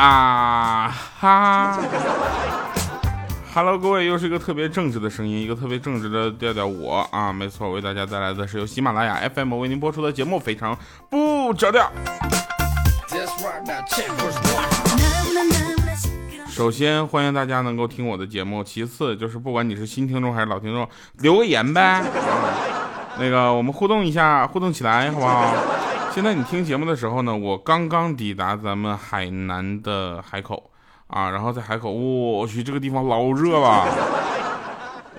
啊哈 ！Hello， 各位，又是一个特别正直的声音，一个特别正直的调调我啊，没错，为大家带来的是由喜马拉雅 FM 为您播出的节目《非常不着调》。首先欢迎大家能够听我的节目，其次就是不管你是新听众还是老听众，留个言呗，那个我们互动一下，互动起来好不好？现在你听节目的时候呢，我刚刚抵达咱们海南的海口啊，然后在海口，我去这个地方老热了，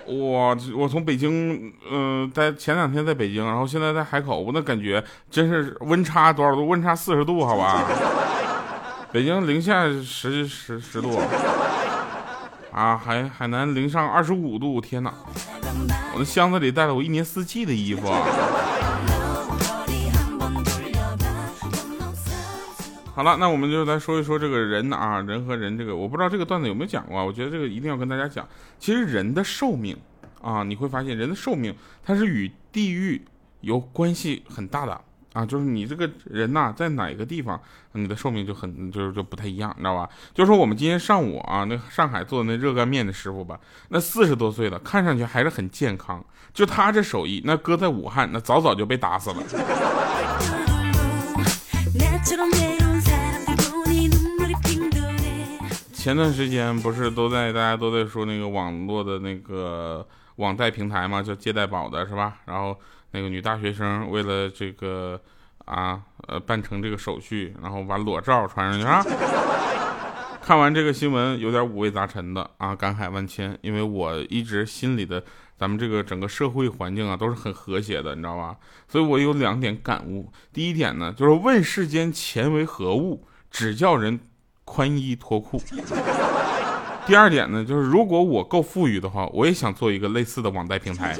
我从北京，在前两天在北京，然后现在在海口，我那感觉真是温差多少度？温差40度，好吧？北京零下十度，啊，海南零上25度，天哪！我的箱子里带了我一年四季的衣服。好了，那我们就来说一说这个人啊，人和人这个，我不知道这个段子有没有讲过，我觉得这个一定要跟大家讲。其实人的寿命啊，你会发现人的寿命它是与地域有关系很大的啊，就是你这个人呐，在哪个地方，你的寿命就就不太一样，你知道吧？就说我们今天上午啊，那上海做的那热干面的师傅吧，那40多岁了，看上去还是很健康，就他这手艺，那搁在武汉，那早早就被打死了。前段时间不是大家都在说那个网络的那个网贷平台嘛，叫借贷宝的是吧？然后那个女大学生为了这个办成这个手续，然后把裸照传上去啊。看完这个新闻有点五味杂陈的啊，感慨万千，因为我一直心里的咱们这个整个社会环境啊都是很和谐的，你知道吧？所以我有2点感悟。第一点呢，就是问世间钱为何物，只叫人宽衣脱裤。第二点呢，就是如果我够富裕的话，我也想做一个类似的网贷平台。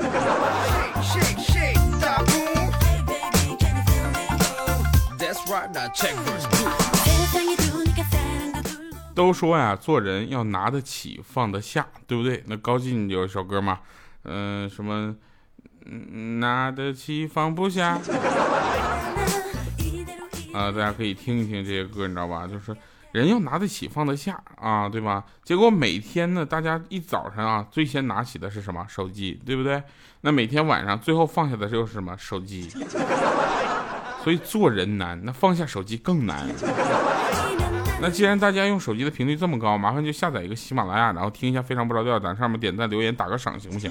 都说呀，做人要拿得起放得下，对不对？那高进有一首歌嘛，什么拿得起放不下大家可以听一听这些歌，你知道吧？就是人要拿得起放得下啊，对吧？结果每天呢，大家一早上啊，最先拿起的是什么？手机，对不对？那每天晚上最后放下的就是什么？手机。所以做人难，那放下手机更难。那既然大家用手机的频率这么高，麻烦就下载一个喜马拉雅，然后听一下非常不着调，在上面点赞留言打个赏行不行？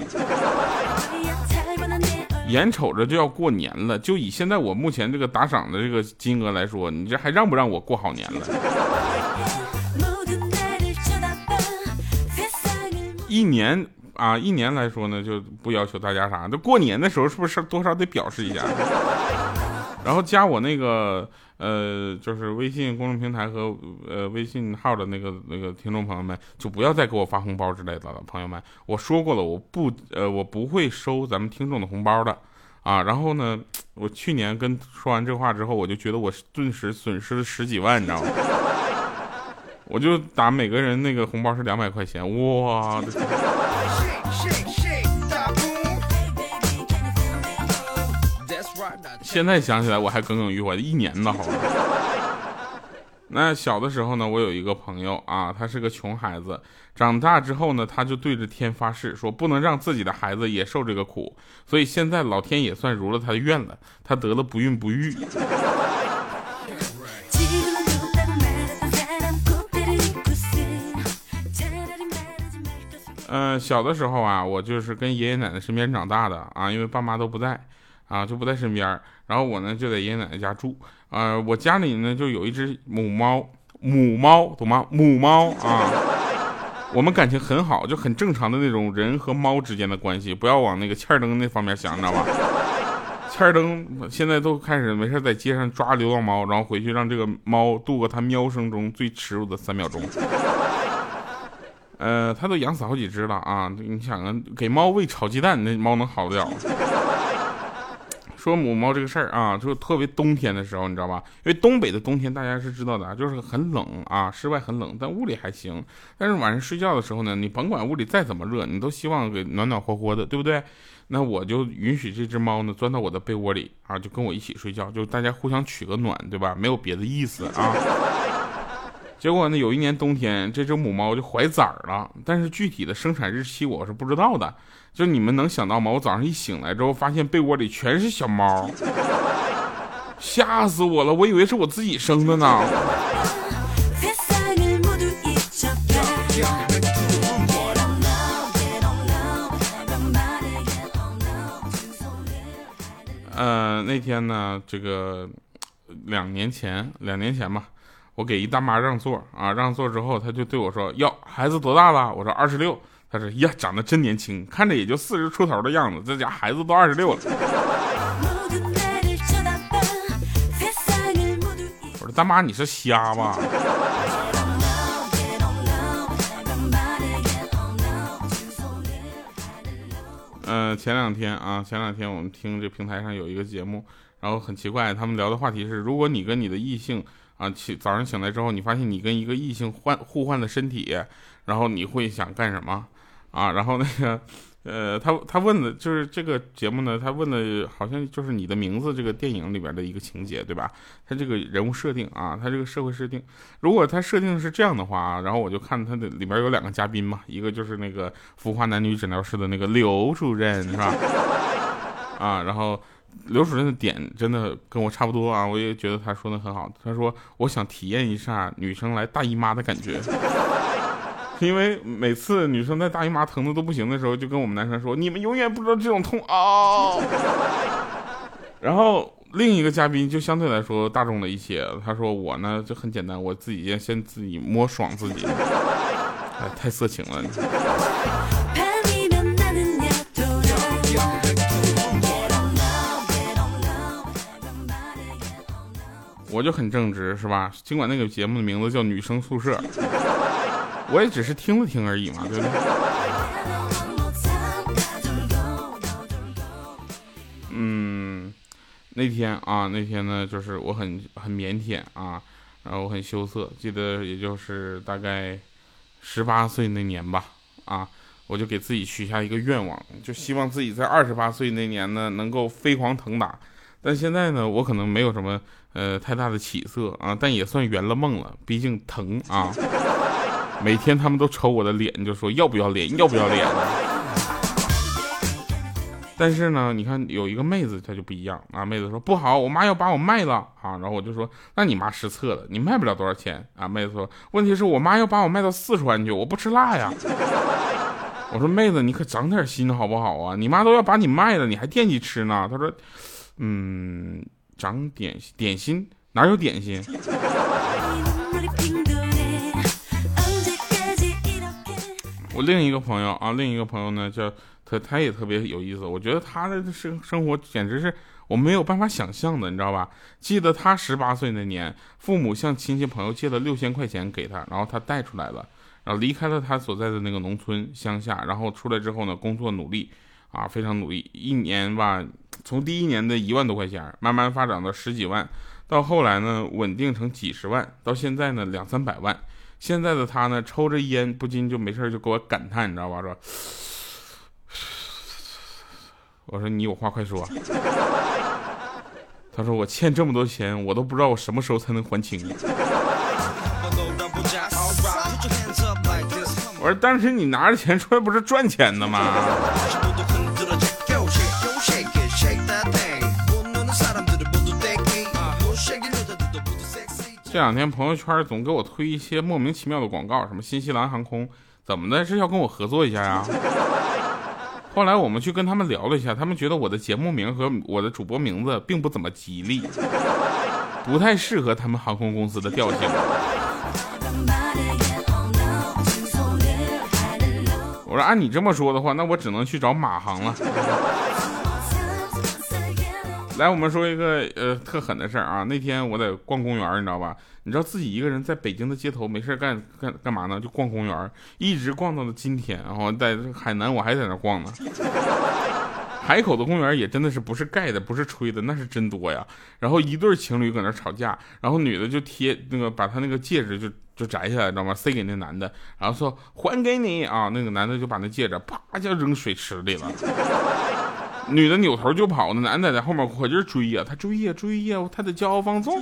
眼瞅着就要过年了，就以现在我目前这个打赏的这个金额来说，你这还让不让我过好年了？一年来说呢，就不要求大家啥，就过年的时候是不是多少得表示一下？然后加我那个就是微信公众平台和微信号的那个听众朋友们，就不要再给我发红包之类的了，朋友们，我说过了，我不会收咱们听众的红包的啊。然后呢，我去年跟说完这话之后，我就觉得我顿时损失了10几万，你知道吗？我就打每个人那个红包是200块钱，哇！现在想起来我还耿耿于怀，1年呢，好吧。那小的时候呢，我有一个朋友啊，他是个穷孩子，长大之后呢，他就对着天发誓，说不能让自己的孩子也受这个苦，所以现在老天也算如了他的愿了，他得了不孕不育。小的时候啊，我就是跟爷爷奶奶身边长大的啊，因为爸妈都不在。啊，就不在身边，然后我呢就在爷爷奶奶家住，我家里呢就有一只母猫，懂吗？母猫啊，我们感情很好，就很正常的那种人和猫之间的关系，不要往那个欠灯那方面想，你知道吧？欠灯现在都开始没事在街上抓流浪猫，然后回去让这个猫度过它喵声中最耻辱的3秒钟。它都养死好几只了啊！你想啊，给猫喂炒鸡蛋，那猫能好得了？说母猫这个事儿啊，就是特别冬天的时候，你知道吧？因为东北的冬天大家是知道的，就是很冷啊，室外很冷，但屋里还行。但是晚上睡觉的时候呢，你甭管屋里再怎么热，你都希望给暖暖和和的，对不对？那我就允许这只猫呢钻到我的被窝里啊，就跟我一起睡觉，就大家互相取个暖，对吧？没有别的意思啊。结果呢，有一年冬天，这只母猫就怀崽了，但是具体的生产日期我是不知道的。就你们能想到吗？我早上一醒来之后，发现被窝里全是小猫，吓死我了！我以为是我自己生的呢。那天呢，这个两年前吧。我给一大妈让座啊，让座之后，她就对我说：“哟，孩子多大了？”我说：“26。”她说：“呀，长得真年轻，看着也就40出头的样子，这家孩子都26了。”我说：“大妈，你是瞎吧？”前两天我们听这平台上有一个节目，然后很奇怪，他们聊的话题是：如果你跟你的异性。啊，早上醒来之后，你发现你跟一个异性互换的身体，然后你会想干什么啊？然后那个，他问的就是这个节目呢，他问的好像就是《你的名字》这个电影里边的一个情节，对吧？他这个人物设定啊，他这个社会设定，如果他设定是这样的话，然后我就看他的里边有2个嘉宾嘛，一个就是那个孵化男女诊疗室的那个刘主任，是吧？啊，然后。刘主任的点真的跟我差不多啊，我也觉得他说的很好。他说我想体验一下女生来大姨妈的感觉，因为每次女生在大姨妈疼的都不行的时候，就跟我们男生说你们永远不知道这种痛哦。然后另一个嘉宾就相对来说大众了一些，他说我呢就很简单，我自己先自己摸爽自己，哎，太色情了。我就很正直，是吧？尽管那个节目的名字叫女生宿舍，我也只是听了听而已嘛，对不对？那天呢就是我很腼腆啊，然后我很羞涩，记得也就是大概18岁那年吧，啊，我就给自己许下一个愿望，就希望自己在28岁那年呢能够飞黄腾达。但现在呢，我可能没有什么太大的起色啊，但也算圆了梦了。毕竟疼啊，每天他们都瞅我的脸，就说要不要脸，要不要脸。但是呢，你看有一个妹子她就不一样啊，妹子说不好，我妈要把我卖了啊。然后我就说那你妈失策了，你卖不了多少钱啊。妹子说问题是我妈要把我卖到4川去，我不吃辣呀。我说妹子你可长点心好不好啊，你妈都要把你卖了，你还惦记吃呢。她说。长点心哪有点心？我另一个朋友呢，叫他也特别有意思，我觉得他的生活简直是我没有办法想象的，你知道吧？记得他18岁那年，父母向亲戚朋友借了6000块钱给他，然后他带出来了，然后离开了他所在的那个农村乡下，然后出来之后呢，工作努力。啊，非常努力，一年吧，从第一年的1万多块钱，慢慢发展到10几万，到后来呢，稳定成几十万，到现在呢，200-300万。现在的他呢，抽着烟，不禁就没事就给我感叹，你知道吧？说，我说你有话快说。他说我欠这么多钱，我都不知道我什么时候才能还清。我说当时你拿着钱出来不是赚钱的吗？这两天朋友圈总给我推一些莫名其妙的广告，什么新西兰航空怎么的，是要跟我合作一下呀？后来我们去跟他们聊了一下，他们觉得我的节目名和我的主播名字并不怎么吉利，不太适合他们航空公司的调性。我说按你这么说的话，那我只能去找马航了。来，我们说一个特狠的事儿啊！那天我在逛公园，你知道吧？你知道自己一个人在北京的街头没事干嘛呢？就逛公园，一直逛到了今天。然后在海南，我还在那逛呢。海口的公园也真的是不是盖的，不是吹的，那是真多呀。然后一对情侣搁那吵架，然后女的就贴那个把她那个戒指就摘下来，知道吗？塞给那男的，然后说还给你啊。那个男的就把那戒指啪就扔水池里了。女的扭头就跑，那男的在后面可劲追呀，他追呀，他的骄傲放纵。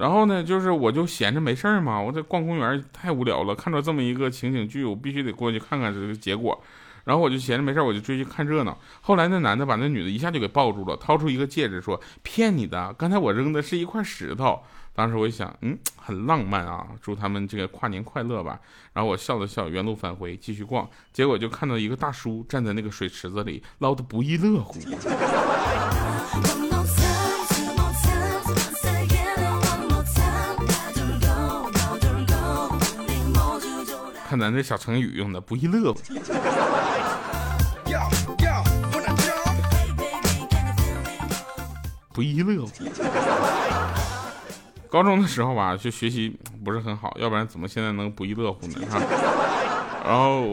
然后呢，就是我就闲着没事儿嘛，我在逛公园太无聊了，看到这么一个情景剧，我必须得过去看看这个结果。然后我就闲着没事，我就追去看热闹。后来那男的把那女的一下就给抱住了，掏出一个戒指说：“骗你的，刚才我扔的是一块石头。”当时我一想，很浪漫啊，祝他们这个跨年快乐吧。然后我笑了笑，原路返回，继续逛。结果就看到一个大叔站在那个水池子里，捞得不亦乐乎。看咱这小成语用的，不亦乐乎。不亦乐乎。高中的时候吧，就学习不是很好，要不然怎么现在能不亦乐乎呢？然后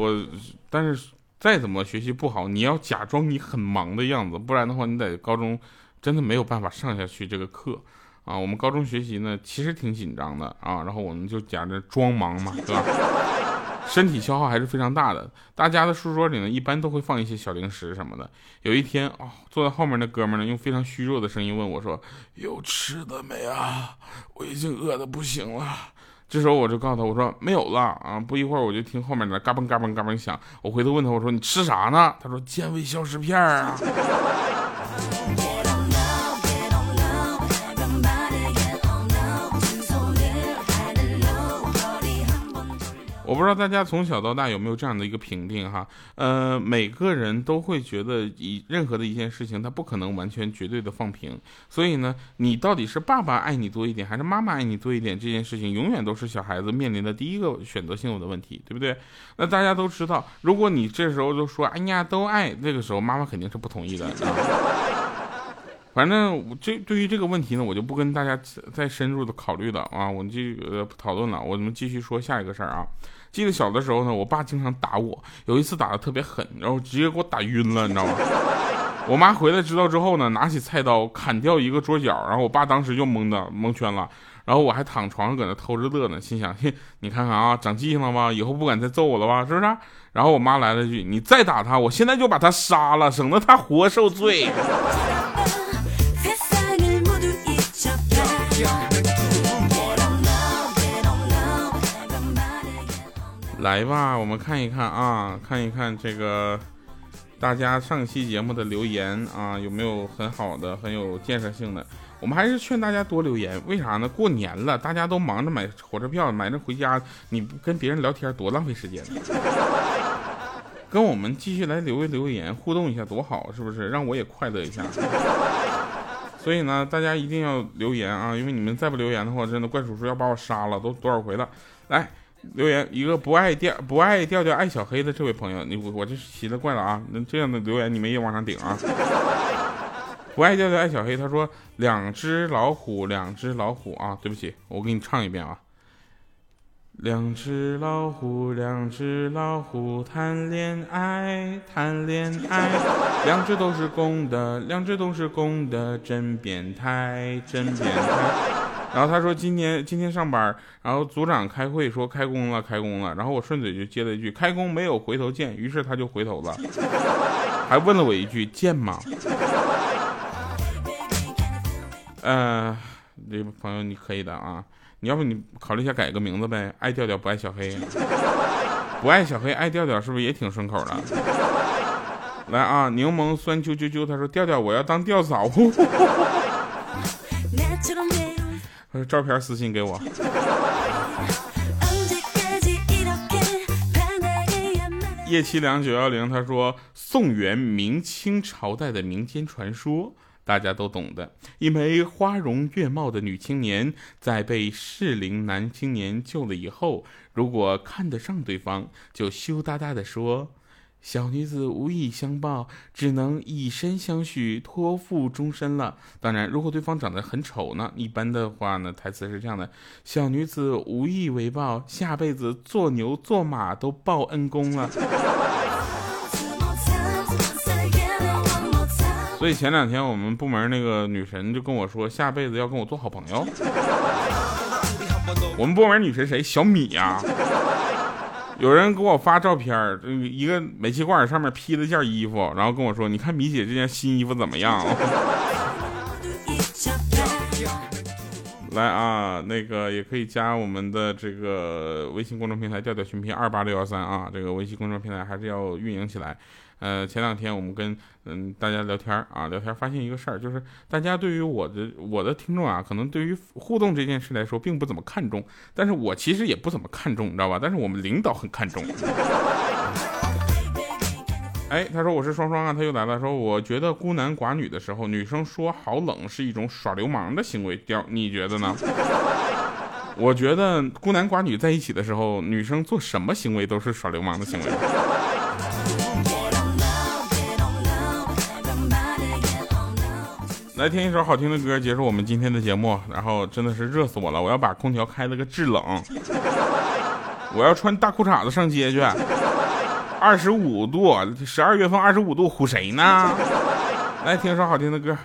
但是再怎么学习不好，你要假装你很忙的样子，不然的话，你在高中真的没有办法上下去这个课啊。我们高中学习呢，其实挺紧张的啊，然后我们就假着装忙嘛，对吧？身体消耗还是非常大的。大家的书桌里呢，一般都会放一些小零食什么的。有一天坐在后面的哥们呢，用非常虚弱的声音问我说：“有吃的没啊？我已经饿得不行了。”这时候我就告诉他，我说：“没有了啊！”不一会儿我就听后面的嘎嘣嘎嘣嘎嘣响，我回头问他，我说：“你吃啥呢？”他说：“健胃消食片啊。”我不知道大家从小到大有没有这样的一个评定哈，每个人都会觉得任何的一件事情，他不可能完全绝对的放平，所以呢，你到底是爸爸爱你多一点，还是妈妈爱你多一点，这件事情永远都是小孩子面临的第一个选择性的问题，对不对？那大家都知道，如果你这时候就说“哎呀，都爱”，这个时候妈妈肯定是不同意的。反正对于这个问题呢，我就不跟大家再深入的考虑了啊，我们就讨论了。我们继续说下一个事儿啊。记得小的时候呢，我爸经常打我，有一次打得特别狠，然后直接给我打晕了，你知道吗？我妈回来知道之后呢，拿起菜刀砍掉一个桌角，然后我爸当时就蒙圈了，然后我还躺床上搁那偷着乐呢，心想：嘿，你看看啊，长记性了吧，以后不敢再揍我了吧，是不是？然后我妈来了句：“你再打他，我现在就把他杀了，省得他活受罪。”来吧，我们看一看啊，看一看这个大家上期节目的留言啊，有没有很好的、很有建设性的？我们还是劝大家多留言，为啥呢？过年了，大家都忙着买火车票、买着回家，你跟别人聊天多浪费时间呢。跟我们继续来留言，互动一下多好，是不是？让我也快乐一下。所以呢，大家一定要留言啊，因为你们再不留言的话，真的怪叔叔要把我杀了，都多少回了？来。留言一个不爱调调爱小黑的这位朋友，我这是奇了怪了啊！那这样的留言你们也往上顶啊！不爱调调爱小黑，他说两只老虎啊！对不起，我给你唱一遍啊！两只老虎谈恋爱，两只都是公的，真变态。然后他说今天上班，然后组长开会说开工了，然后我顺嘴就接了一句：“开工没有回头见。”于是他就回头了，还问了我一句：“见吗？”这个朋友你可以的啊，你要不你考虑一下改个名字呗，爱调调不爱小黑，不爱小黑爱调调，是不是也挺顺口的？来啊，柠檬酸啾啾啾，他说：“调调，我要当调嫂。”照片私信给我。叶七良910，他说：“宋元明清朝代的民间传说，大家都懂的。一枚花容月貌的女青年，在被适龄男青年救了以后，如果看得上对方，就羞答答的说：‘小女子无以相报，只能以身相许，托付终身了。’当然，如果对方长得很丑呢，一般的话呢，台词是这样的：‘小女子无以为报，下辈子做牛做马都报恩公了。’”所以前两天我们部门那个女神就跟我说，下辈子要跟我做好朋友。我们部门女神谁？小米呀。有人给我发照片，一个煤气罐上面披了件衣服，然后跟我说：“你看米姐这件新衣服怎么样？”来啊，那个也可以加我们的这个微信公众平台调调寻评286113啊，这个微信公众平台还是要运营起来。前两天我们跟大家聊天啊，聊天发现一个事儿，就是大家对于我的听众啊，可能对于互动这件事来说并不怎么看重，但是我其实也不怎么看重，你知道吧？但是我们领导很看重。哎，他说我是双双啊，他又来了，说我觉得孤男寡女的时候，女生说好冷是一种耍流氓的行为，你觉得呢？我觉得孤男寡女在一起的时候，女生做什么行为都是耍流氓的行为。来听一首好听的歌，结束我们今天的节目。然后真的是热死我了，我要把空调开了个制冷，我要穿大裤衩子上街去。25度，12月份25度，唬谁呢？来听一首好听的歌。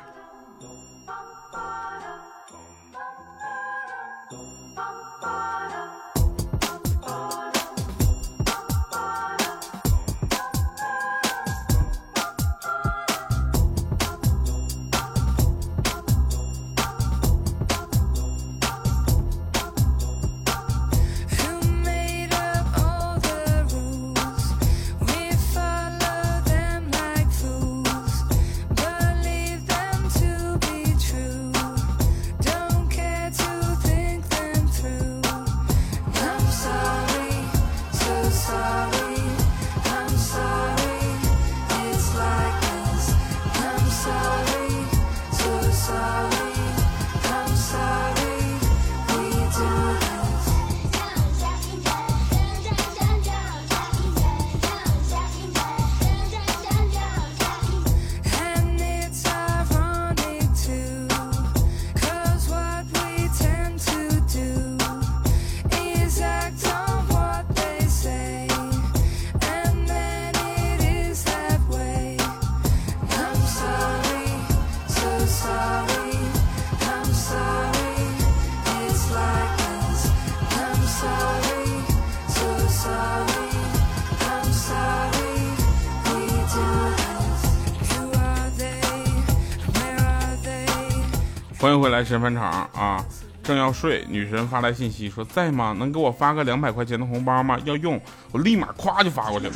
欢迎回来，神饭场啊！正要睡，女神发来信息说：“在吗？能给我发个200块钱的红包吗？要用。”我立马咵就发过去了。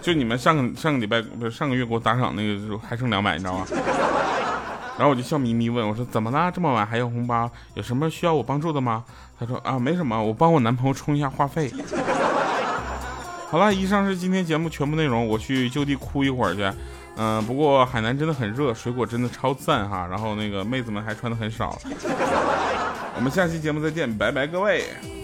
就你们上个礼拜不是上个月给我打赏那个还剩200，你知道吗？然后我就笑眯眯问我说：“怎么啦？这么晚还要红包？有什么需要我帮助的吗？”她说：“啊，没什么，我帮我男朋友充一下话费。”好了，以上是今天节目全部内容，我去就地哭一会儿去。不过海南真的很热，水果真的超赞哈，然后那个妹子们还穿得很少。我们下期节目再见，拜拜各位。